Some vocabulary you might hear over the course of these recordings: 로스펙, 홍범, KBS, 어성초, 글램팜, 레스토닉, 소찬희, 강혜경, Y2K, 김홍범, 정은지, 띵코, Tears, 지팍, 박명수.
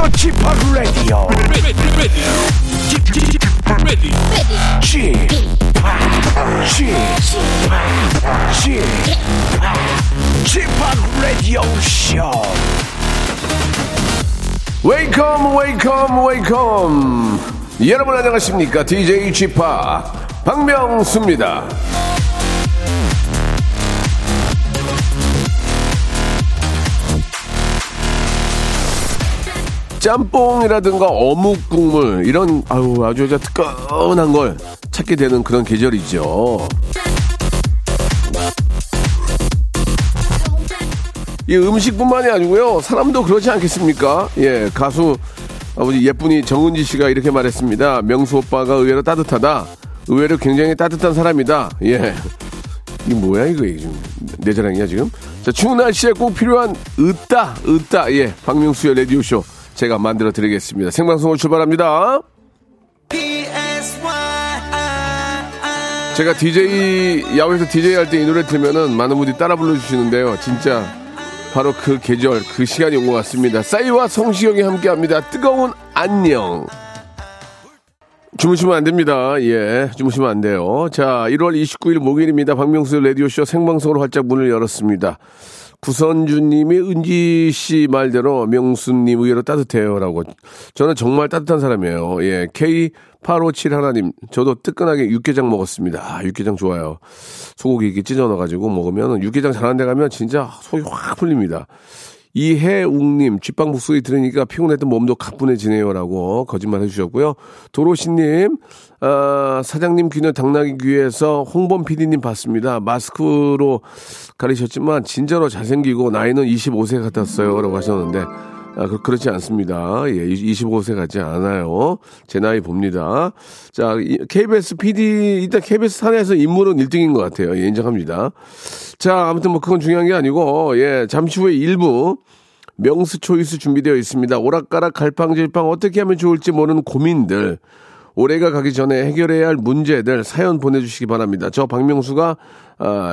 바로 지팍 라디오. 지팍 라디오 쇼. 웨이컴 웨이컴 웨이컴. 여러분 안녕하십니까? DJ 지팍 박명수입니다. 짬뽕이라든가 어묵 국물 이런 아주 뜨끈한 걸 찾게 되는 그런 계절이죠. 이 음식뿐만이 아니고요, 사람도 그렇지 않겠습니까? 예, 가수 우리 예쁜이 정은지 씨가 이렇게 말했습니다. 명수 오빠가 의외로 따뜻하다. 의외로 굉장히 따뜻한 사람이다. 예. 이게 뭐야 이거 지금 내 자랑이야 지금? 자, 추운 날씨에 꼭 필요한 으따 예, 박명수의 라디오 쇼. 제가 만들어 드리겠습니다. 생방송으로 출발합니다. 제가 DJ 야외에서 DJ 할 때 이 노래 틀면은 많은 분들이 따라 불러주시는데요. 진짜 바로 그 계절, 그 시간이 온 것 같습니다. 싸이와 성시경이 함께합니다. 뜨거운 안녕. 주무시면 안 됩니다. 예, 주무시면 안 돼요. 자, 1월 29일 목요일입니다. 박명수 라디오쇼 생방송으로 활짝 문을 열었습니다. 구선주님이 은지씨 말대로 명수님 의외로 따뜻해요 라고. 저는 정말 따뜻한 사람이에요. 예, K857 하나님, 저도 뜨끈하게 육개장 먹었습니다. 아, 육개장 좋아요. 소고기 이렇게 찢어 넣어가지고 먹으면 육개장 잘한 데 가면 진짜 속이 확 풀립니다. 이해웅님, 쥐빵 목소리 들으니까 피곤했던 몸도 가뿐해지네요 라고 거짓말 해주셨고요. 도로시님, 사장님 귀는 당나귀 귀에서 홍범 PD님 봤습니다. 마스크로 가리셨지만 진짜로 잘생기고 나이는 25세 같았어요 라고 하셨는데, 그렇지 않습니다. 예, 25세 같지 않아요. 제 나이 봅니다. 자, KBS PD, 일단 KBS 산에서 인물은 1등인 것 같아요. 예, 인정합니다. 자, 아무튼 뭐 그건 중요한 게 아니고, 예, 잠시 후에 1부 명수 초이스 준비되어 있습니다. 오락가락 갈팡질팡 어떻게 하면 좋을지 모르는 고민들, 올해가 가기 전에 해결해야 할 문제들 사연 보내주시기 바랍니다. 저 박명수가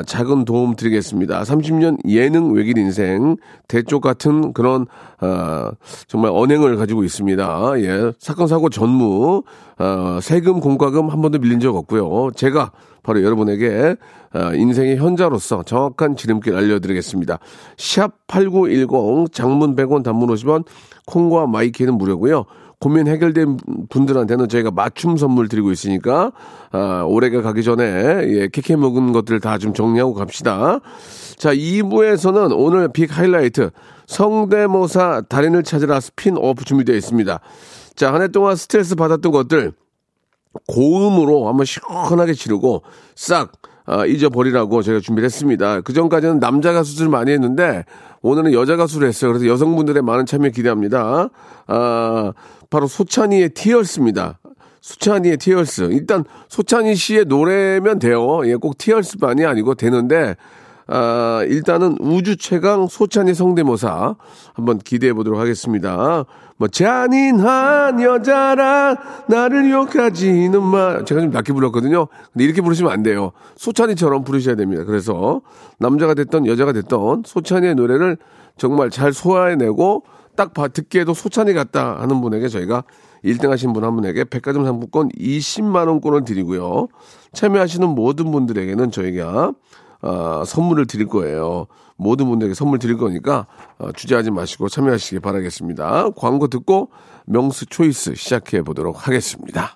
작은 도움 드리겠습니다. 30년 예능 외길 인생, 대쪽 같은 그런 정말 언행을 가지고 있습니다. 예, 사건 사고 전무, 세금 공과금 한 번도 밀린 적 없고요. 제가 바로 여러분에게 인생의 현자로서 정확한 지름길 알려드리겠습니다. 샵8910, 장문 100원, 단문 50원, 콩과 마이키는 무료고요. 고민 해결된 분들한테는 저희가 맞춤 선물 드리고 있으니까, 올해가 가기 전에, 예, 캐캐 먹은 것들 다 좀 정리하고 갑시다. 자, 2부에서는 오늘 빅 하이라이트, 성대모사 달인을 찾으라 스핀오프 준비되어 있습니다. 자, 한 해 동안 스트레스 받았던 것들, 고음으로 한번 시원하게 치르고, 싹, 잊어버리라고 제가 준비를 했습니다. 그전까지는 남자 가수들 많이 했는데, 오늘은 여자 가수를 했어요. 그래서 여성분들의 많은 참여 기대합니다. 바로 소찬희의 Tears입니다. 소찬희의 Tears. 일단 소찬희 씨의 노래면 돼요. 예, 꼭 Tears만이 아니고 되는데, 일단은 우주 최강 소찬희 성대모사 한번 기대해 보도록 하겠습니다. 뭐 잔인한 여자라 나를 욕하지는 마. 제가 좀 낮게 불렀거든요. 근데 이렇게 부르시면 안 돼요. 소찬이처럼 부르셔야 됩니다. 그래서 남자가 됐던 여자가 됐던 소찬이의 노래를 정말 잘 소화해내고 딱 듣기에도 소찬이 같다 하는 분에게, 저희가 1등 하신 분 한 분에게 백화점 상품권 20만원권을 드리고요. 참여하시는 모든 분들에게는 저희가 선물을 드릴 거예요. 모든 분들에게 선물 드릴 거니까 주저하지 마시고 참여하시기 바라겠습니다. 광고 듣고 명수 초이스 시작해 보도록 하겠습니다.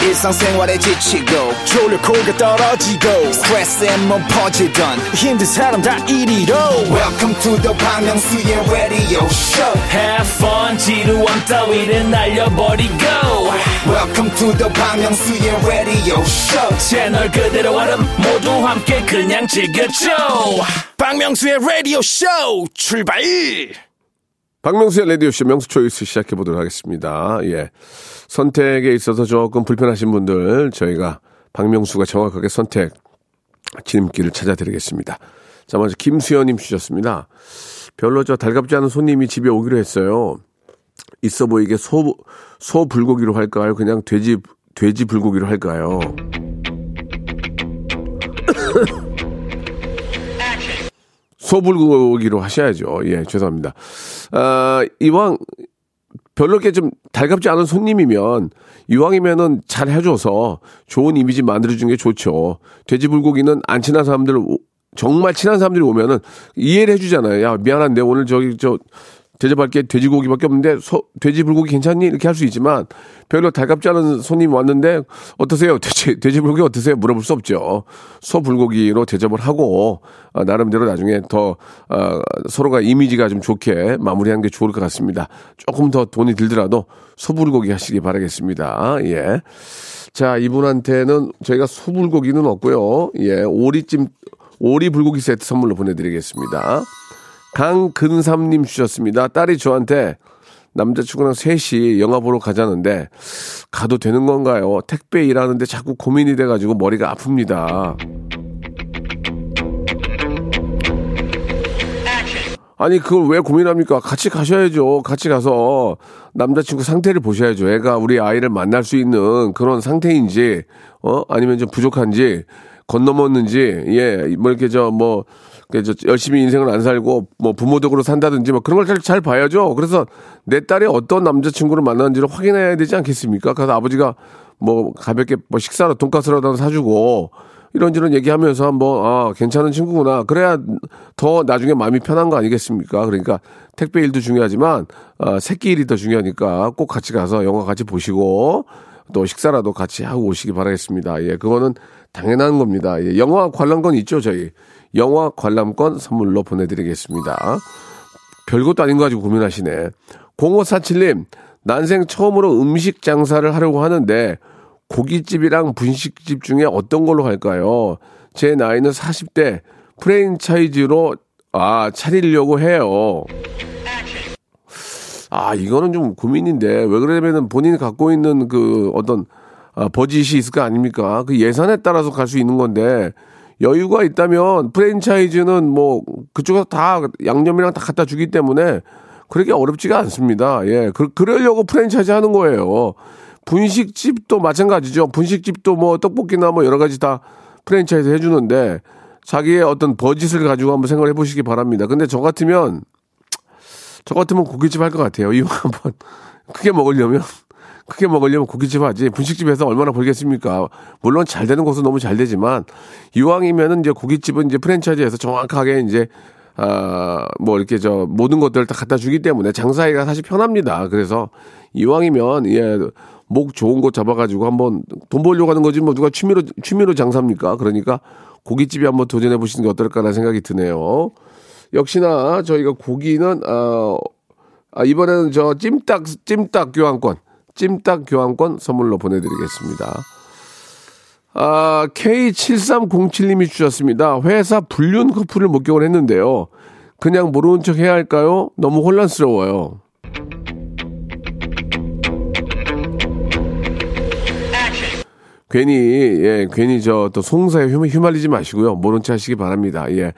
일상생활에 지치고 졸려 코가 떨어지고 스트레스에 몸 퍼지던 힘든 사람 다 이리로. Welcome to the 박명수의 radio show. Have fun. 지루함 따위를 날려버리고 Welcome to the 박명수의 radio show. 채널 그대로 와름 모두 함께 그냥 즐겨줘. 박명수의 radio show 출발. 박명수의 라디오쇼 명수 초이스 시작해보도록 하겠습니다. 예, 선택에 있어서 조금 불편하신 분들, 저희가 박명수가 정확하게 선택 지름길을 찾아드리겠습니다. 자, 먼저 김수연님 주셨습니다. 별로 저 달갑지 않은 손님이 집에 오기로 했어요. 있어 보이게 소 불고기로 할까요? 그냥 돼지 불고기로 할까요? 소불고기로 하셔야죠. 예, 죄송합니다. 이왕 별로 이렇게 좀 달갑지 않은 손님이면 이왕이면은 잘 해줘서 좋은 이미지 만들어주는 게 좋죠. 돼지불고기는 안 친한 사람들, 정말 친한 사람들이 오면은 이해를 해주잖아요. 야, 미안한데 오늘 저기 저 대접할 게 돼지고기밖에 없는데 돼지불고기 괜찮니? 이렇게 할 수 있지만 별로 달갑지 않은 손님 왔는데 어떠세요? 돼지불고기 어떠세요? 물어볼 수 없죠. 소불고기로 대접을 하고 나름대로 나중에 더 서로가 이미지가 좀 좋게 마무리하는 게 좋을 것 같습니다. 조금 더 돈이 들더라도 소불고기 하시기 바라겠습니다. 예. 자, 이분한테는 저희가 소불고기는 없고요. 예, 오리 불고기 세트 선물로 보내드리겠습니다. 강근삼님 주셨습니다. 딸이 저한테 남자친구랑 셋이 영화 보러 가자는데 가도 되는 건가요? 택배 일하는데 자꾸 고민이 돼가지고 머리가 아픕니다. 아니 그걸 왜 고민합니까? 같이 가셔야죠. 같이 가서 남자친구 상태를 보셔야죠. 애가 우리 아이를 만날 수 있는 그런 상태인지 아니면 좀 부족한지 건넘었는지 뭐 이렇게 열심히 인생을 안 살고 뭐 부모덕으로 산다든지 뭐 그런 걸 잘 봐야죠. 그래서 내 딸이 어떤 남자친구를 만나는지를 확인해야 되지 않겠습니까? 그래서 아버지가 뭐 가볍게 뭐 식사로 돈가스라도 사주고 이런저런 얘기하면서 한번 아 괜찮은 친구구나. 그래야 더 나중에 마음이 편한 거 아니겠습니까? 그러니까 택배 일도 중요하지만 새끼 일이 더 중요하니까 꼭 같이 가서 영화 같이 보시고 또 식사라도 같이 하고 오시기 바라겠습니다. 예, 그거는 당연한 겁니다. 예, 영화 관람권 있죠, 저희. 영화 관람권 선물로 보내드리겠습니다. 별것도 아닌 거 가지고 고민하시네. 0547님, 난생 처음으로 음식 장사를 하려고 하는데 고깃집이랑 분식집 중에 어떤 걸로 갈까요? 제 나이는 40대 프랜차이즈로 차리려고 해요. 이거는 좀 고민인데, 왜 그러냐면은 본인이 갖고 있는 그 어떤 버짓이 있을 거 아닙니까? 그 예산에 따라서 갈 수 있는 건데, 여유가 있다면 프랜차이즈는 뭐 그쪽에서 다 양념이랑 다 갖다 주기 때문에 그렇게 어렵지가 않습니다. 예. 그러려고 프랜차이즈 하는 거예요. 분식집도 마찬가지죠. 분식집도 뭐 떡볶이나 뭐 여러 가지 다 프랜차이즈 해주는데, 자기의 어떤 버짓을 가지고 한번 생각을 해보시기 바랍니다. 근데 저 같으면 고깃집 할 것 같아요. 이거 한번 크게 먹으려면 고깃집 하지. 분식집에서 얼마나 벌겠습니까? 물론 잘 되는 곳은 너무 잘 되지만 이왕이면은 이제 고깃집은 이제 프랜차이즈에서 정확하게 이제 뭐 이렇게 저 모든 것들을 다 갖다 주기 때문에 장사하기가 사실 편합니다. 그래서 이왕이면 예, 목 좋은 곳 잡아가지고 한번 돈 벌려고 하는 거지 뭐 누가 취미로 장사입니까? 그러니까 고깃집에 한번 도전해 보시는 게 어떨까라는 생각이 드네요. 역시나 저희가 고기는 이번에는 저 찜닭 교환권 선물로 보내드리겠습니다. K7307님이 주셨습니다. 회사 불륜 커플을 목격을 했는데요. 그냥 모르는 척 해야 할까요? 너무 혼란스러워요. 괜히 저 또 송사에 휘말리지 마시고요. 모른 척 하시기 바랍니다. 예.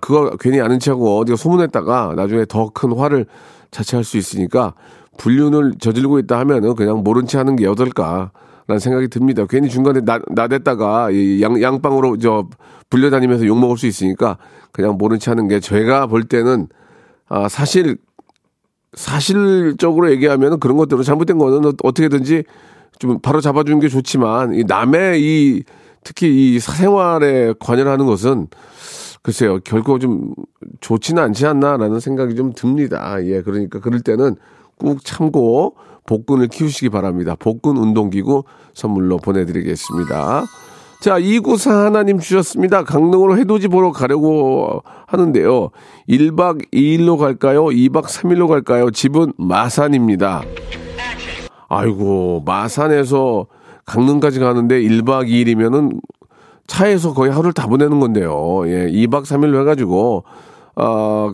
그거 괜히 아는 체하고 어디가 소문했다가 나중에 더 큰 화를 자초할 수 있으니까 불륜을 저지르고 있다 하면은 그냥 모른 체 하는 게 어떨까라는 생각이 듭니다. 괜히 중간에 나댔다가 양방으로 저 불려다니면서 욕먹을 수 있으니까 그냥 모른 체 하는 게 제가 볼 때는 사실적으로 얘기하면은 그런 것들은 잘못된 거는 어떻게든지 좀 바로 잡아주는 게 좋지만 이 남의 특히 이 사생활에 관여하는 것은 글쎄요, 결코 좀 좋지는 않지 않나라는 생각이 좀 듭니다. 예, 그러니까 그럴 때는 꾹 참고 복근을 키우시기 바랍니다. 복근 운동기구 선물로 보내드리겠습니다. 자, 294 하나님 주셨습니다. 강릉으로 해돋이 보러 가려고 하는데요. 1박 2일로 갈까요? 2박 3일로 갈까요? 집은 마산입니다. 아이고, 마산에서 강릉까지 가는데 1박 2일이면은 차에서 거의 하루를 다 보내는 건데요. 예, 2박 3일로 해가지고,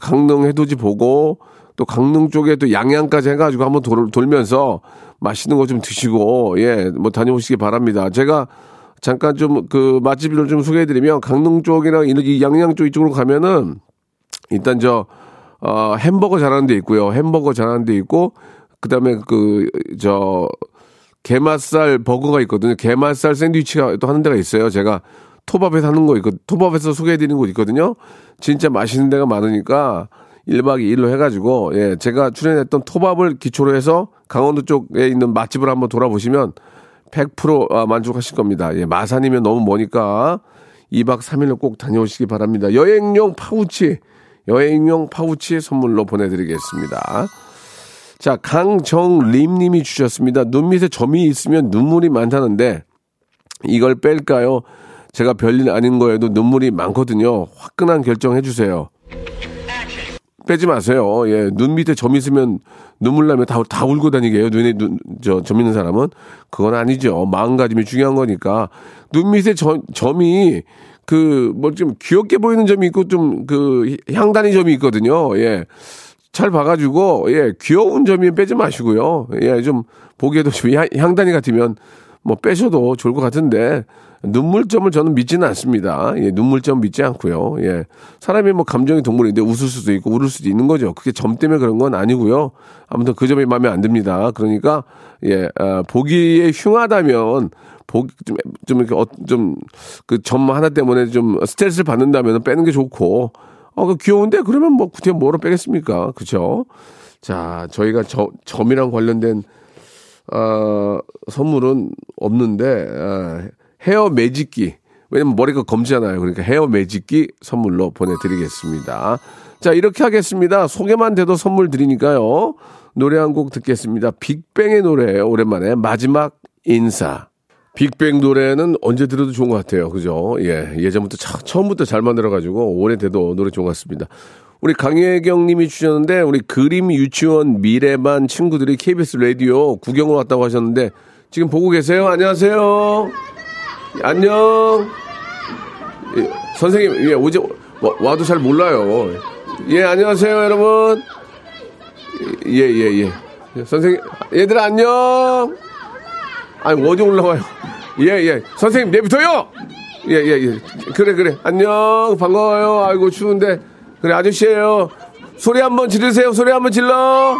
강릉 해돋이 보고, 또 강릉 쪽에 또 양양까지 해가지고 한번 돌면서 맛있는 거 좀 드시고, 예, 뭐 다녀오시기 바랍니다. 제가 잠깐 좀 그 맛집을 좀 소개해드리면, 강릉 쪽이랑 이 양양 쪽 이쪽으로 가면은, 일단 햄버거 잘하는 데 있고요. 그 다음에 게맛살 버거가 있거든요. 게맛살 샌드위치가 또 하는 데가 있어요. 제가 토밥에서 소개해드리는 곳 있거든요. 진짜 맛있는 데가 많으니까 1박 2일로 해가지고, 예, 제가 출연했던 토밥을 기초로 해서 강원도 쪽에 있는 맛집을 한번 돌아보시면 100% 만족하실 겁니다. 예, 마산이면 너무 머니까 2박 3일로 꼭 다녀오시기 바랍니다. 여행용 파우치 선물로 보내드리겠습니다. 자, 강정림 님이 주셨습니다. 눈 밑에 점이 있으면 눈물이 많다는데 이걸 뺄까요? 제가 별일 아닌 거에도 눈물이 많거든요. 화끈한 결정 해주세요. 빼지 마세요. 예, 눈 밑에 점이 있으면 눈물 나면 다 울고 다니게요. 점 있는 사람은. 그건 아니죠. 마음가짐이 중요한 거니까. 눈 밑에 점이 좀 귀엽게 보이는 점이 있고 좀 향단이 점이 있거든요. 예. 잘 봐가지고, 예, 귀여운 점이 빼지 마시고요. 예, 좀 보기에도 좀 향단이 같으면 뭐 빼셔도 좋을 것 같은데, 눈물점을 저는 믿지는 않습니다. 예, 눈물점 믿지 않고요. 예, 사람이 뭐 감정이 동물인데 웃을 수도 있고 울을 수도 있는 거죠. 그게 점 때문에 그런 건 아니고요. 아무튼 그 점이 마음에 안 듭니다. 그러니까, 예, 보기에 흉하다면, 그 점 하나 때문에 좀 스트레스를 받는다면 빼는 게 좋고, 귀여운데? 그러면 뭐 굳이 뭐로 빼겠습니까? 그죠? 자, 저희가 점이랑 관련된, 선물은 없는데, 헤어 매직기. 왜냐면 머리가 검지잖아요. 그러니까 헤어 매직기 선물로 보내드리겠습니다. 자, 이렇게 하겠습니다. 소개만 돼도 선물 드리니까요. 노래 한 곡 듣겠습니다. 빅뱅의 노래, 오랜만에 마지막 인사. 빅뱅 노래는 언제 들어도 좋은 것 같아요. 그죠? 예. 예전부터 처음부터 잘 만들어가지고 오래돼도 노래 좋은 것 같습니다. 우리 강혜경 님이 주셨는데, 우리 그림 유치원 미래반 친구들이 KBS 라디오 구경을 왔다고 하셨는데, 지금 보고 계세요? 안녕하세요. 안녕. 예, 선생님, 예, 오지, 와도 잘 몰라요. 예, 안녕하세요, 여러분. 예. 선생님, 얘들아, 안녕. 아니, 어디 올라와요? 예. 선생님, 내비둬요! 예. 그래. 안녕. 반가워요. 아이고, 추운데. 그래, 아저씨예요. 소리 한번 지르세요. 소리 한번 질러.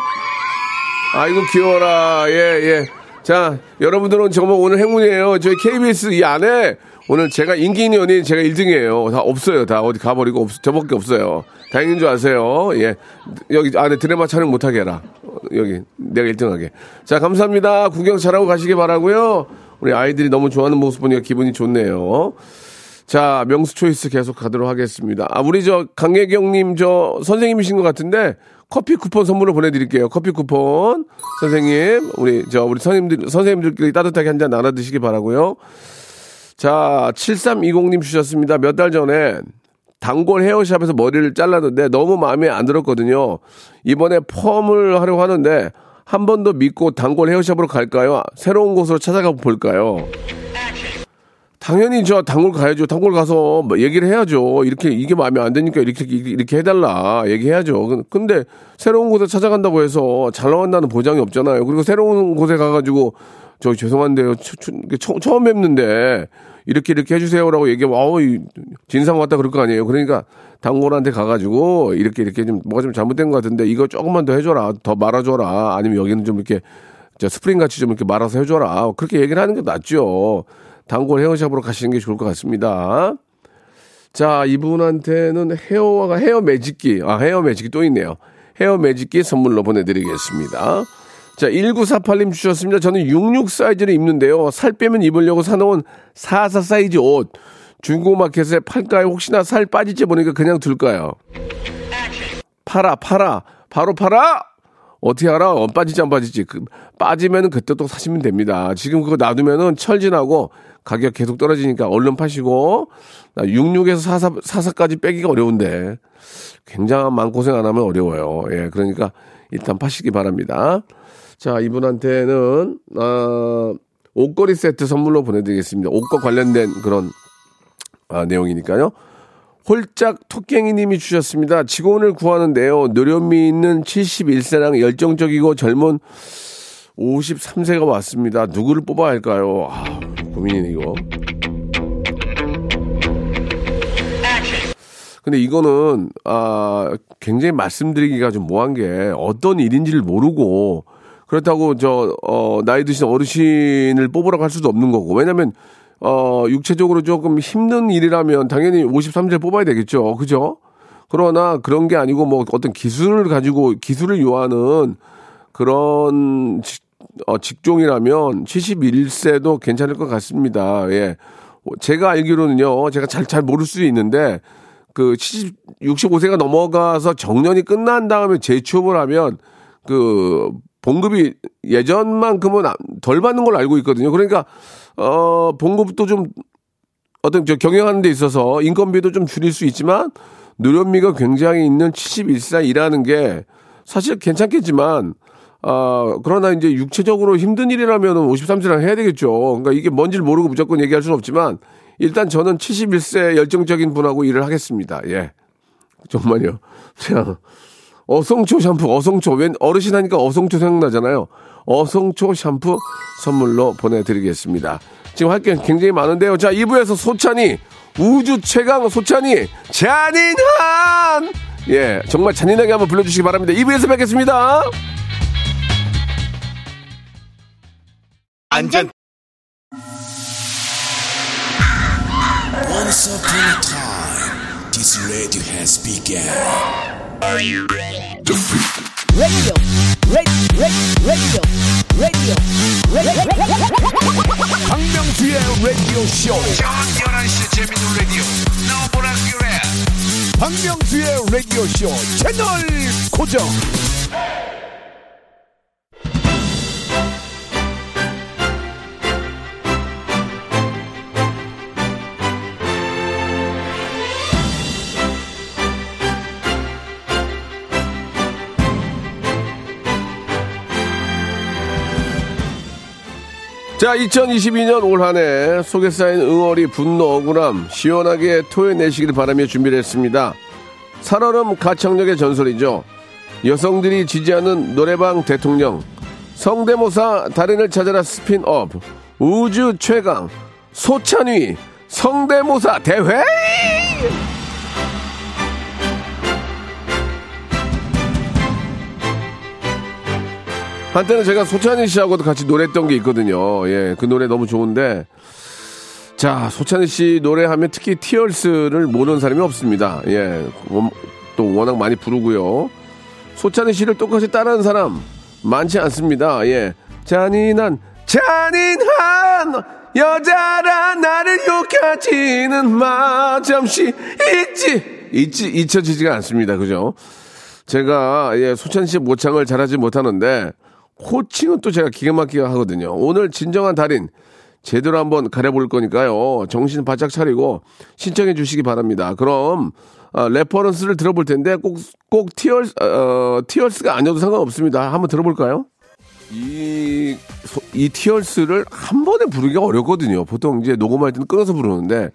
아이고, 귀여워라. 예. 자, 여러분들은 정말 오늘 행운이에요. 저희 KBS 이 안에 오늘 제가 인기 있는 연예인 제가 1등이에요. 다 없어요. 다 어디 가버리고 저밖에 없어요. 다행인 줄 아세요. 예. 여기 안에 드라마 촬영 못하게 해라. 여기 내가 1등하게. 자, 감사합니다. 구경 잘하고 가시길 바라고요. 우리 아이들이 너무 좋아하는 모습 보니까 기분이 좋네요. 자, 명수 초이스 계속 가도록 하겠습니다. 우리 강혜경님 선생님이신 것 같은데 커피 쿠폰 선물로 보내드릴게요. 커피 쿠폰 선생님 우리 선생님들끼리 따뜻하게 한잔 나눠 드시기 바라고요. 자, 7320님 주셨습니다. 몇 달 전에 단골 헤어샵에서 머리를 잘랐는데 너무 마음에 안 들었거든요. 이번에 펌을 하려고 하는데 한 번 더 믿고 단골 헤어샵으로 갈까요? 새로운 곳으로 찾아가 볼까요? 당연히 단골 가야죠. 단골 가서 얘기를 해야죠. 이렇게 이게 마음에 안 드니까 이렇게 해달라 얘기해야죠. 근데 새로운 곳에 찾아간다고 해서 잘 나온다는 보장이 없잖아요. 그리고 새로운 곳에 가가지고 저 죄송한데요. 처음 뵙는데 이렇게 해주세요라고 얘기하면 진상 왔다 그럴 거 아니에요. 그러니까 단골한테 가가지고 이렇게 좀 뭐가 좀 잘못된 것 같은데 이거 조금만 더 해줘라, 더 말아줘라, 아니면 여기는 좀 이렇게 스프링 같이 좀 이렇게 말아서 해줘라. 그렇게 얘기를 하는 게 낫죠. 단골 헤어샵으로 가시는 게 좋을 것 같습니다. 자, 이분한테는 헤어 매직기 또 있네요. 헤어 매직기 선물로 보내드리겠습니다. 자, 1948님 주셨습니다. 저는 66 사이즈를 입는데요. 살 빼면 입으려고 사놓은 44 사이즈 옷. 중고마켓에 팔까요? 혹시나 살 빠질지 보니까 그냥 둘까요? 팔아. 바로 팔아! 어떻게 알아? 빠질지 안 빠질지. 빠지면 그때 또 사시면 됩니다. 지금 그거 놔두면 철진하고 가격 계속 떨어지니까 얼른 파시고 66에서 44까지 빼기가 어려운데 굉장한 마음고생 안 하면 어려워요. 예, 그러니까 일단 파시기 바랍니다. 자, 이분한테는 옷걸이 세트 선물로 보내드리겠습니다. 옷과 관련된 그런 내용이니까요. 홀짝 토깽이님이 주셨습니다. 직원을 구하는데요. 노련미 있는 71세랑 열정적이고 젊은 53세가 왔습니다. 누구를 뽑아야 할까요? 고민이네 이거. 근데 이거는 굉장히 말씀드리기가 좀 뭐한 게 어떤 일인지를 모르고 그렇다고 나이 드신 어르신을 뽑으라고 할 수도 없는 거고. 왜냐면 육체적으로 조금 힘든 일이라면 당연히 53세 뽑아야 되겠죠. 그죠? 그러나 그런 게 아니고 뭐 어떤 기술을 가지고 기술을 요하는 그런 직종이라면 71세도 괜찮을 것 같습니다. 예. 제가 알기로는요, 제가 잘 모를 수도 있는데, 65세가 넘어가서 정년이 끝난 다음에 재취업을 하면, 봉급이 예전만큼은 덜 받는 걸로 알고 있거든요. 그러니까, 봉급도 좀, 어떤 경영하는 데 있어서 인건비도 좀 줄일 수 있지만, 노련미가 굉장히 있는 71세라는 게 사실 괜찮겠지만, 그러나 이제 육체적으로 힘든 일이라면 53세랑 해야 되겠죠. 그러니까 이게 뭔지를 모르고 무조건 얘기할 수는 없지만 일단 저는 71세 열정적인 분하고 일을 하겠습니다. 예. 정말요. 그냥 어성초 샴푸, 어성초. 웬 어르신 하니까 어성초 생각나잖아요. 어성초 샴푸 선물로 보내드리겠습니다. 지금 할 게 굉장히 많은데요. 자, 2부에서 소찬희, 우주 최강 소찬희, 잔인한! 예, 정말 잔인하게 한번 불러주시기 바랍니다. 2부에서 뵙겠습니다. 안전. Once upon a time, this radio has begun. Are you ready? Radio, radio. 박명수의 radio show. 저녁 11시 재밌는 radio. No more 그래. 박명수의 radio show 채널 고정. 자, 2022년 올 한 해 속에 쌓인 응어리, 분노, 억울함 시원하게 토해내시길 바라며 준비를 했습니다. 살얼음 가창력의 전설이죠. 여성들이 지지하는 노래방 대통령, 성대모사 달인을 찾아라 스핀업, 우주 최강 소찬희 성대모사 대회. 한때는 제가 소찬희 씨하고도 같이 노래했던 게 있거든요. 예, 그 노래 너무 좋은데, 자, 소찬희 씨 노래하면 특히 Tears를 모르는 사람이 없습니다. 예, 또 워낙 많이 부르고요. 소찬희 씨를 똑같이 따라하는 사람 많지 않습니다. 예, 잔인한 여자라 나를 욕하지는 마, 잠시 잊혀지지가 않습니다. 그죠? 제가, 예, 소찬희 씨 모창을 잘하지 못하는데, 코칭은 또 제가 기가 막히게 하거든요. 오늘 진정한 달인 제대로 한번 가려볼 거니까요. 정신 바짝 차리고 신청해 주시기 바랍니다. 그럼 레퍼런스를 들어볼 텐데 꼭 티얼스가 아니어도 상관없습니다. 한번 들어볼까요? 이 티얼스를 한 번에 부르기가 어렵거든요. 보통 이제 녹음할 때는 끊어서 부르는데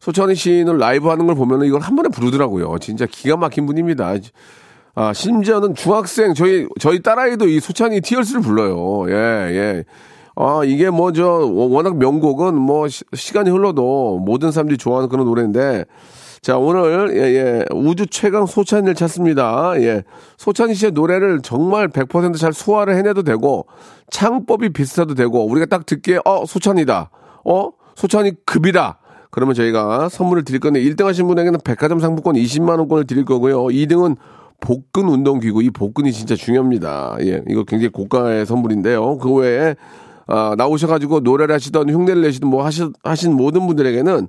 소찬희 씨는 라이브 하는 걸 보면 이걸 한 번에 부르더라고요. 진짜 기가 막힌 분입니다. 아, 심지어는 중학생, 저희 딸아이도 이 소찬희 티얼스를 불러요. 예, 예. 아, 이게 워낙 명곡은 시간이 흘러도 모든 사람들이 좋아하는 그런 노래인데, 자, 오늘, 예, 우주 최강 소찬희를 찾습니다. 예. 소찬희 씨의 노래를 정말 100% 잘 소화를 해내도 되고, 창법이 비슷해도 되고, 우리가 딱 듣기에, 소찬희다. 소찬희 급이다. 그러면 저희가 선물을 드릴 건데, 1등 하신 분에게는 백화점 상품권 20만원권을 드릴 거고요. 2등은 복근 운동기구, 이 복근이 진짜 중요합니다. 예, 이거 굉장히 고가의 선물인데요. 그 외에, 나오셔가지고 노래를 하시던 흉내를 내시던 하신 모든 분들에게는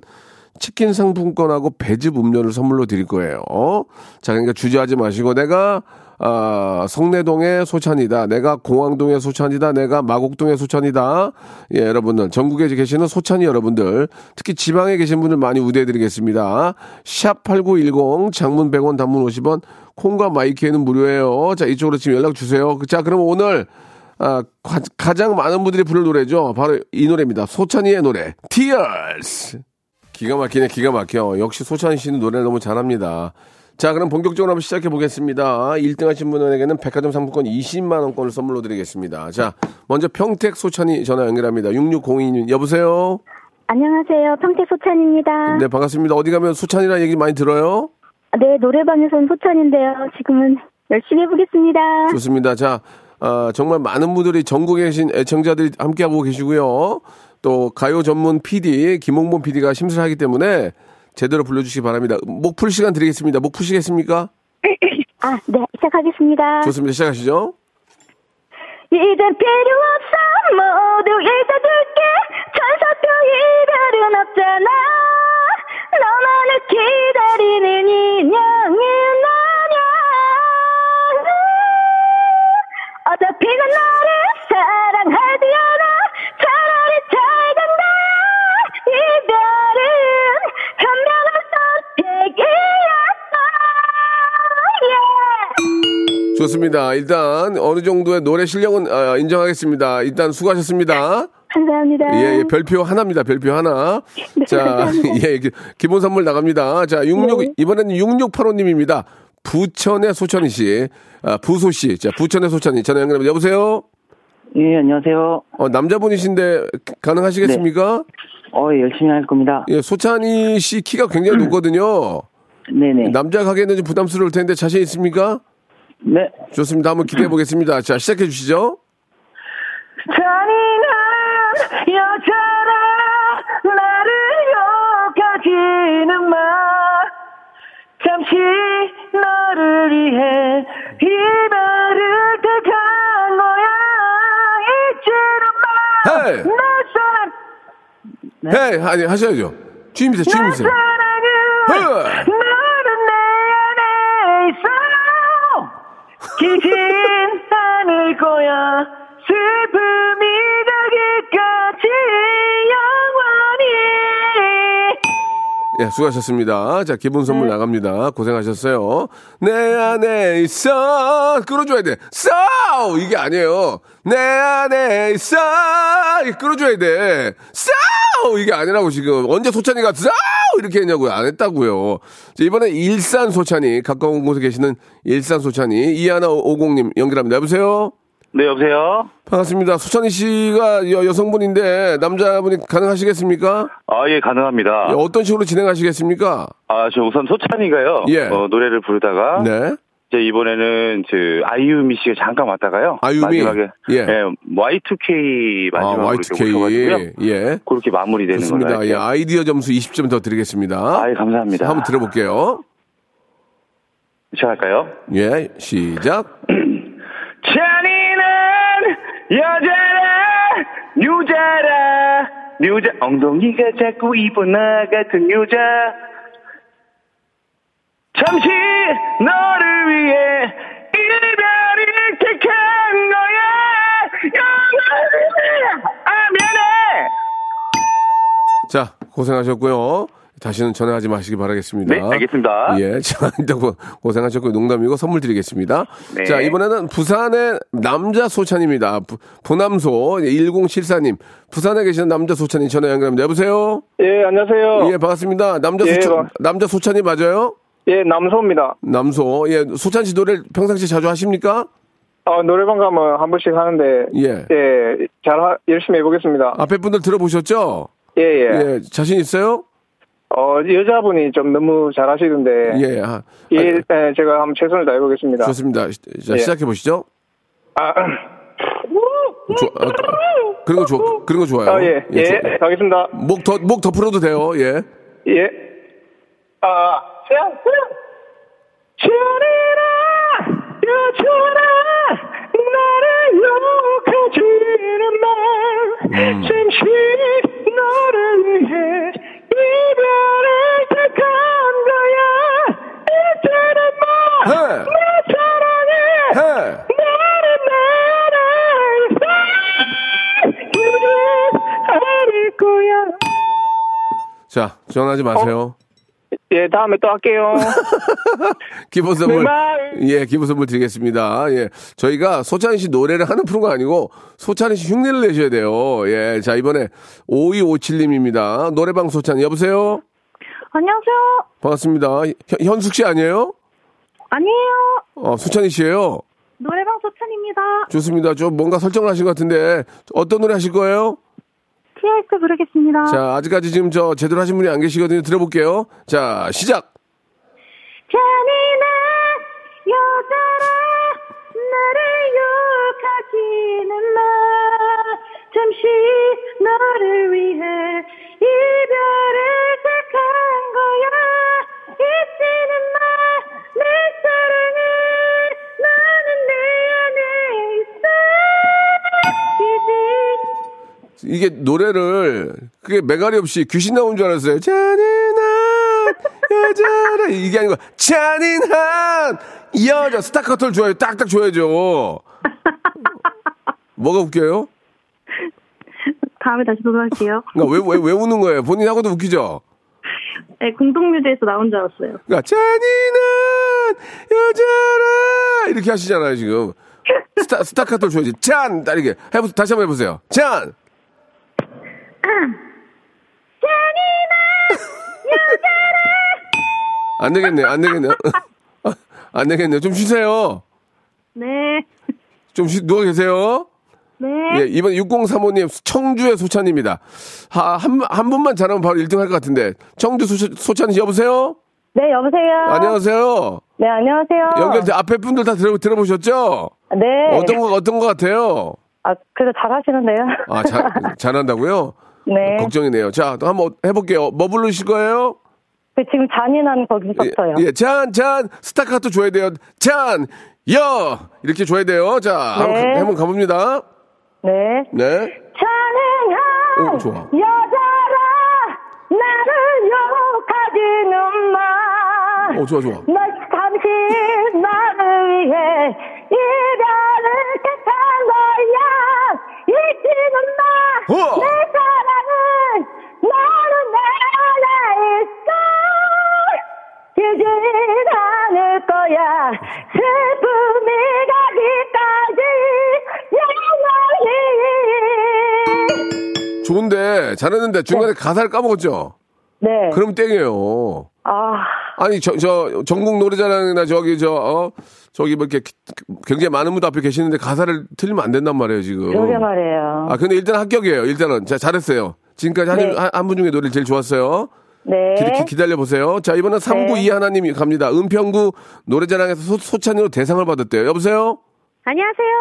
치킨 상품권하고 배즙 음료를 선물로 드릴 거예요. 자, 그러니까 주저하지 마시고, 내가, 성내동의 소찬이다. 내가 공항동의 소찬이다. 내가 마곡동의 소찬이다. 예, 여러분들, 전국에 계시는 소찬이 여러분들, 특히 지방에 계신 분들 많이 우대해드리겠습니다. 샵8910, 장문 100원, 단문 50원, 콩과 마이키에는 무료예요. 자, 이쪽으로 지금 연락 주세요. 자, 그럼 오늘 가장 많은 분들이 부를 노래죠. 바로 이 노래입니다. 소찬이의 노래, Tears. 기가 막히네, 기가 막혀. 역시 소찬희 씨는 노래를 너무 잘합니다. 자, 그럼 본격적으로 한번 시작해 보겠습니다. 1등 하신 분에게는 백화점 상품권 20만 원권을 선물로 드리겠습니다. 자, 먼저 평택 소찬희 전화 연결합니다. 6602님, 여보세요? 안녕하세요. 평택 소찬희입니다. 네, 반갑습니다. 어디 가면 소찬이라는 얘기 많이 들어요? 네, 노래방에서는 소찬인데요. 지금은 열심히 해보겠습니다. 좋습니다. 자, 정말 많은 분들이 전국에 계신 애청자들이 함께하고 계시고요. 또 가요 전문 PD, 김홍범 PD가 심사를 하기 때문에 제대로 불러주시기 바랍니다. 목 풀 시간 드리겠습니다. 목 푸시겠습니까? 아, 네, 시작하겠습니다. 좋습니다. 시작하시죠. 이젠 필요 없어 모두 잊어줄게 천사도 이별은 없잖아 너만을 기다리는 인형은 아냐 어차피 난 너를 사랑하지 않아 차라리 잘 간다 이별은 현명한 선택이었어. 예. 좋습니다. 일단 어느 정도의 노래 실력은 인정하겠습니다. 일단 수고하셨습니다. 감사합니다. 예, 예, 별표 하나입니다. 별표 하나. 네, 자, 감사합니다. 예, 기본 선물 나갑니다. 자, 66, 네. 이번에는 6685님입니다. 부천의 소찬희 씨, 부소 씨. 자, 부천의 소찬희. 전화 연결합니다. 여보세요? 예, 안녕하세요. 남자분이신데 가능하시겠습니까? 네. 예, 열심히 할 겁니다. 예, 소찬희 씨 키가 굉장히 높거든요. 네네. 남자 가게는 좀 부담스러울 텐데 자신 있습니까? 네. 좋습니다. 한번 기대해 보겠습니다. 자, 시작해 주시죠. 잔인한 여자라 나를 욕하지는 마 잠시 너를 위해 이별을 택한 거야 잊지는 마 내 사랑 헤이 아니 하셔야죠 주임이세요 주임이세요 내 사랑은 너는 내 안에 있어 기진 않을 거야 슬픔이 가기까지 영원히. 예, 수고하셨습니다. 자, 기본 선물 나갑니다. 고생하셨어요. 내 안에 있어. 끌어줘야 돼. 싸우! 이게 아니에요. 내 안에 있어. 끌어줘야 돼. 싸우! 이게 아니라고 지금. 언제 소찬이가 싸우! 이렇게 했냐고요. 안 했다고요. 자, 이번엔 일산 소찬이. 가까운 곳에 계시는 일산 소찬이. 이하나 50님 연결합니다. 여보세요? 네, 여보세요? 반갑습니다. 소찬희 씨가 여성분인데 남자분이 가능하시겠습니까? 아, 예, 가능합니다. 어떤 식으로 진행하시겠습니까? 아, 저 우선 소찬이가요. 예. 노래를 부르다가. 네. 이제 이번에는 아이유미 씨가 잠깐 왔다가요. 아이유미? 마지막에. 예. 예. Y2K 마지막으로. 아, Y2K. 예. 그렇게 마무리되는 거죠. 좋습니다. 예, 아이디어 점수 20점 더 드리겠습니다. 아, 예, 감사합니다. 한번 들어볼게요. 시작할까요? 예, 시작. 찬이는 여자라 유자라 유자 엉덩이가 자꾸 입어나 같은 유자 잠시 너를 위해 이별을 택한 거야 영원히 아면해. 자, 고생하셨고요. 다시는 전화하지 마시기 바라겠습니다. 네, 알겠습니다. 예, 자, 일단 고생하셨고 농담이고 선물 드리겠습니다. 네. 자, 이번에는 부산의 남자 소찬입니다. 부남소 1074님, 부산에 계시는 남자 소찬이 전화 연결합니다. 여보세요? 예, 안녕하세요. 예, 반갑습니다. 남자 소찬이 맞아요? 예, 남소입니다. 남소. 예, 소찬 씨 노래 평상시 자주 하십니까? 노래방 가면 한 번씩 하는데 예, 열심히 해보겠습니다. 앞에 분들 들어보셨죠? 예, 예. 예, 자신 있어요? 여자분이 좀 너무 잘하시던데. 예, 제가 한번 최선을 다해보겠습니다. 좋습니다. 자, 예. 시작해보시죠. 그런 거 좋아요. 예, 예, 가겠습니다. 목 더 풀어도 돼요, 예. 예. 주리라, 여주라, 나를 욕하지는 마. 잠시 너를 위해. 이별을 택한 거야 잊지는 마 내 사랑해 너는 내 안에 있어 이제 아닐 거야. 자, 전화하지 마세요. 예, 다음에 또 할게요. 기본 선물. 예, 기본 선물 드리겠습니다. 예. 저희가 소찬희 씨 노래를 하는 프로가 아니고 소찬희 씨 흉내를 내셔야 돼요. 예. 자, 이번에 5257님입니다. 노래방 소찬희. 여보세요? 안녕하세요. 반갑습니다. 현숙 씨 아니에요? 아니에요. 소찬희 씨예요? 노래방 소찬입니다. 좋습니다. 좀 뭔가 설정을 하신 것 같은데 어떤 노래 하실 거예요? Tears 부르겠습니다. 자, 아직까지 지금 제대로 하신 분이 안 계시거든요. 들어볼게요. 자, 시작! 잔인한 여자라 나를 욕하지는 마 잠시 너를 위해 이별을 택한 거야 이게 노래를 그게 매가리 없이 귀신 나온 줄 알았어요. 잔인한 여자라 이게 아니고 잔인한 여자 스타카토를 줘요. 딱딱 줘야죠. 뭐가 웃겨요? 다음에 다시 도전할게요. 왜 우는 거예요? 본인하고도 웃기죠? 네, 공동뮤지에서 나온 줄 알았어요. 그러니까 잔인한 여자라 이렇게 하시잖아요 지금. 스타카토를 줘야지. 짠! 이렇게 다시 한번 해보세요. 짠! 잔인한 여자라 안 되겠네요. 안 되겠네요. 좀 쉬세요. 네. 누워 계세요. 네. 예, 이번 6035님 청주의 소찬입니다. 한 분만 잘하면 바로 1등 할 것 같은데. 청주 소찬이 여보세요? 네, 여보세요. 안녕하세요. 네, 안녕하세요. 연결 앞에 분들 다 들어보셨죠? 네. 어떤 거 같아요? 아, 그래도 잘하시는데요. 아, 잘한다고요? 네. 걱정이네요. 자, 또 한번 해볼게요. 뭐 부르실 거예요? 그 지금 잔인한 거기 있었어요. 예, 잔 스타카토 줘야 돼요. 잔 여 이렇게 줘야 돼요. 자, 네. 한번 가봅니다. 네. 네. 잔인한 좋아. 여자라 나는 욕하지는 마. 좋아. 당신 나를 위해 이별을 택한 거야. 잊지는 마. 내 사랑은 너는 내 안에 있어. 지진 않을 거야. 슬픔이 가기까지 영원히. 좋은데 잘했는데 중간에 네. 가사를 까먹었죠? 네. 그럼 땡이에요. 아. 아니 저 전국 노래자랑이나 저기 뭐 이렇게 굉장히 많은 분들 앞에 계시는데 가사를 틀리면 안 된단 말이에요 지금. 그러게 말이에요. 아 근데 일단 합격이에요. 일단은 자 잘했어요. 지금까지 네. 한 분 중에 노래 제일 좋았어요. 네. 기다려 보세요. 자 이번엔 3922 하나님이 갑니다. 은평구 노래자랑에서 소찬이로 대상을 받았대요. 여보세요. 안녕하세요.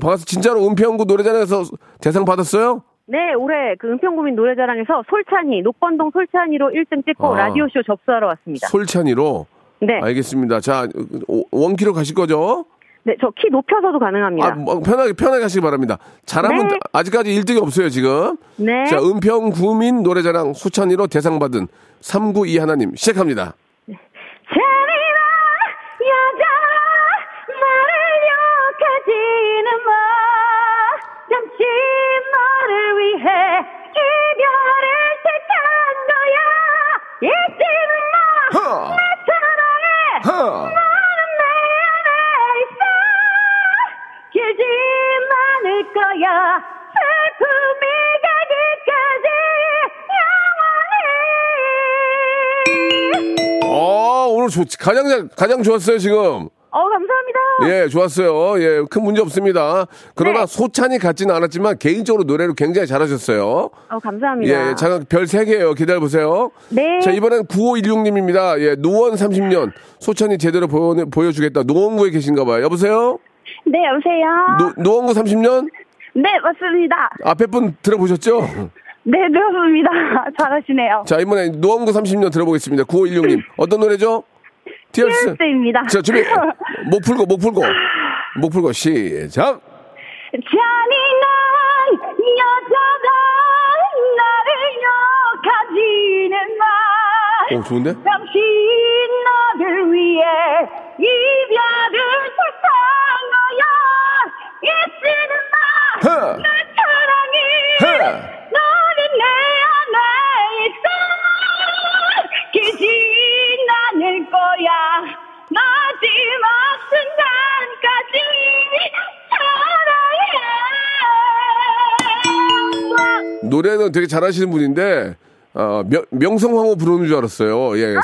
반갑습니다. 진짜로 은평구 노래자랑에서 대상 받았어요? 네, 올해 그 은평구민 노래자랑에서 솔찬이, 녹번동 솔찬이로 1등 찍고 라디오쇼 접수하러 왔습니다. 솔찬이로? 네. 알겠습니다. 자, 원키로 가실 거죠? 네, 저 키 높여서도 가능합니다. 편하게 하시기 바랍니다. 잘하면 네. 아직까지 1등이 없어요, 지금. 네. 자, 은평구민 노래자랑 소찬이로 대상받은 392 하나님 시작합니다. 네. 재미나 여자 말을 욕하지는 마. 잠시 너를 위해 이별을 택한 거야. 잊지는 마. 내 사랑해. 너는 내 안에 있어. 길지 않을 거야. 슬픔이 가기까지 영원히. 오늘 가장 좋았어요 지금. 감사합니다. 예, 좋았어요. 예, 큰 문제 없습니다. 그러나 네. 소찬이 같지는 않았지만 개인적으로 노래를 굉장히 잘하셨어요. 감사합니다. 예, 잠깐 별 3개예요. 기다려보세요. 네. 자, 이번엔 9516님입니다. 예, 노원 30년. 소찬이 제대로 보여주겠다. 노원구에 계신가 봐요. 여보세요? 네, 여보세요? 노원구 30년? 네, 맞습니다. 앞에 분 들어보셨죠? 네, 들어봅니다. 잘하시네요. 자, 이번에 노원구 30년 들어보겠습니다. 9516님. 어떤 노래죠? 티어스입니다. 자, 준비. 목 풀고 시작. 잔인한 여자가 나를 욕하지는 마. 좋은데? 잠시 너를 위해 이별을 택한 거야. 잊지는 마. 내 사랑이 너는 내 안에 있어. 기지 나는 거야 마지막 순간까지 사랑해. 노래는 되게 잘하시는 분인데 명성황후 부르는 줄 알았어요. 예,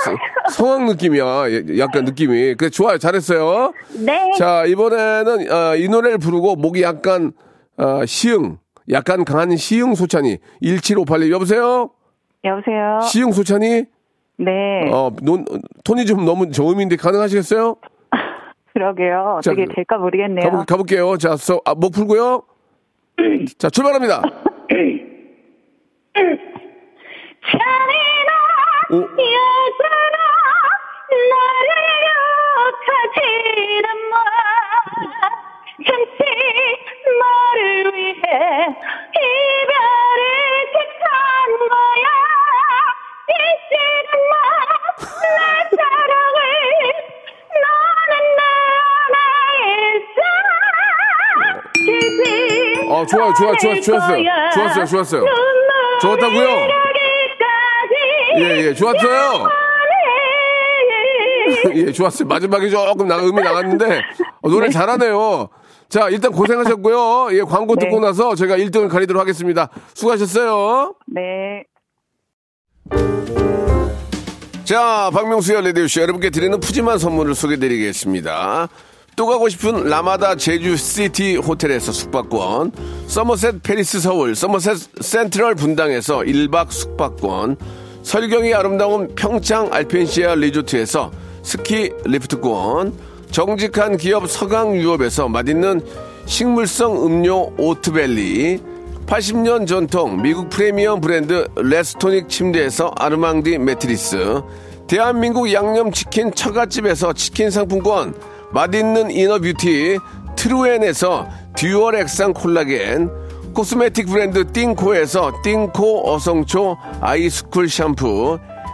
성악 느낌이야. 예, 약간 느낌이. 그래 좋아요. 잘했어요. 네. 자 이번에는 이 노래를 부르고 목이 약간 시흥, 약간 강한 시흥 소찬이 17582 여보세요. 여보세요. 시흥 소찬이. 네. 톤이 좀 너무 저음인데 가능하시겠어요? 그러게요. 어떻게 자, 될까 모르겠네요. 가볼게요. 자, 목 풀고요. 자, 출발합니다. 찬이나 여자라 나를 욕하지는 마. 잠시 너를 위해 이별을 아, 좋아요, 좋아요, 좋았어요. 좋았다고요? 예, 예, 좋았어요. 예, 좋았어요. 마지막에 조금 음이 나갔는데 노래 네. 잘하네요. 자, 일단 고생하셨고요. 예, 광고 네. 듣고 나서 제가 1등을 가리도록 하겠습니다. 수고하셨어요. 네. 자, 박명수의 라디오쇼 여러분께 드리는 푸짐한 선물을 소개드리겠습니다. 또 가고 싶은 라마다 제주시티 호텔에서 숙박권, 서머셋 페리스 서울, 서머셋 센트럴 분당에서 1박 숙박권, 설경이 아름다운 평창 알펜시아 리조트에서 스키 리프트권, 정직한 기업 서강유업에서 맛있는 식물성 음료 오트밸리, 80년 전통 미국 프리미엄 브랜드 레스토닉 침대에서 아르망디 매트리스, 대한민국 양념치킨 처갓집에서 치킨 상품권, 맛있는 이너뷰티 트루엔에서 듀얼 액상 콜라겐, 코스메틱 브랜드 띵코에서 띵코 어성초 아이스쿨 샴푸,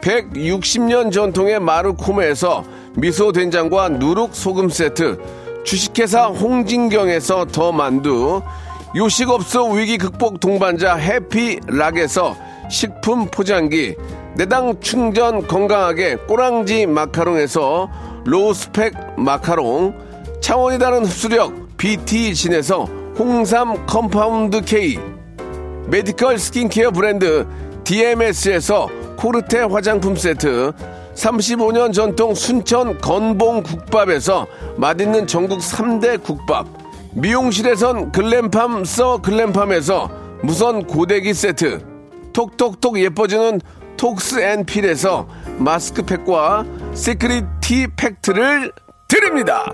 160년 전통의 마르코메에서 미소 된장과 누룩 소금 세트, 주식회사 홍진경에서 더 만두, 요식업소 위기 극복 동반자 해피락에서 식품 포장기, 내당 충전 건강하게 꼬랑지 마카롱에서 로스펙 마카롱, 차원이 다른 흡수력 BT진에서 홍삼 컴파운드 K, 메디컬 스킨케어 브랜드 DMS에서 코르테 화장품 세트, 35년 전통 순천 건봉국밥에서 맛있는 전국 3대 국밥, 미용실에선 글램팜 써 글램팜에서 무선 고데기 세트, 톡톡톡 예뻐지는 톡스앤필에서 마스크팩과 시크릿 티 팩트를 드립니다.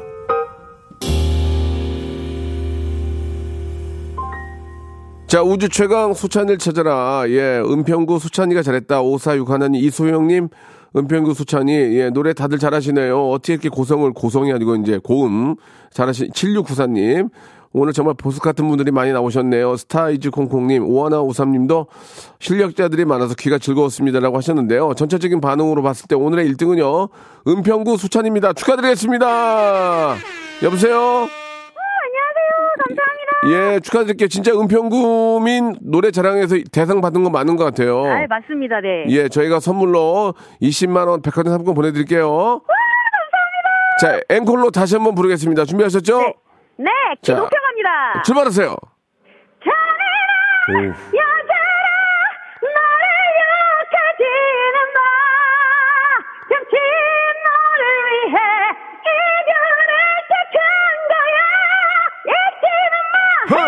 자, 우주 최강 소찬이를 찾아라. 예, 은평구 소찬이가 잘했다. 546 하나님, 이소영님, 은평구 소찬이. 예, 노래 다들 잘하시네요. 어떻게 이렇게 고성이 아니고 이제 고음 잘하신 7694님. 오늘 정말 보스 같은 분들이 많이 나오셨네요. 스타이즈 콩콩님, 오하나오삼님도 실력자들이 많아서 귀가 즐거웠습니다라고 하셨는데요. 전체적인 반응으로 봤을 때 오늘의 1등은요, 은평구 소찬입니다. 축하드리겠습니다. 여보세요? 예, 축하드릴게요. 진짜 은평구민 노래 자랑에서 대상 받은 거 많은 것 같아요. 아, 맞습니다. 네. 예, 저희가 선물로 20만원 백화점 상품권 보내드릴게요. 와, 감사합니다. 자, 앵콜로 다시 한번 부르겠습니다. 준비하셨죠? 네. 네, 기동평합니다. 출발하세요. 잘해라, 여자라, 너를 욕하지는 마. 잠시 너를 위해 이별을 택한 거야. 내 사랑해,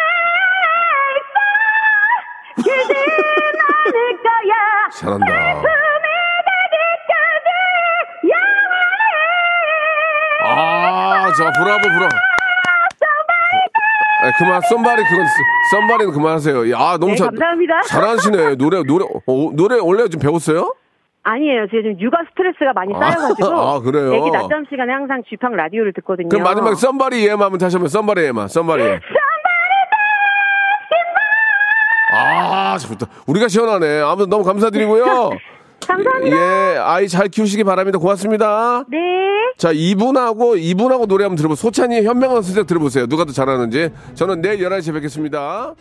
나는 내 안에 있어. 그지 않을 거야. 잘한다. 아, 자, 브라보. 아, 그만, 썸바리는 그만하세요. 야, 너무 네, 감사합니다. 잘하시네. 노래 원래 좀 배웠어요? 아니에요. 제가 지금 육아 스트레스가 많이 쌓여가지고. 아, 그래요? 애기 낮잠 시간에 항상 쥐팡 라디오를 듣거든요. 그럼 마지막에 썸바리 예마 하면 다시 한번 썸바리 예마. 아, 좋다. 우리가 시원하네. 아무튼 너무 감사드리고요. 감사합니다. 예, 아이 잘 키우시기 바랍니다. 고맙습니다. 네. 자, 이분하고 노래 한번 들어보세요. 소찬이의 현명한 선택 들어보세요. 누가 더 잘하는지. 저는 내일 11시에 뵙겠습니다.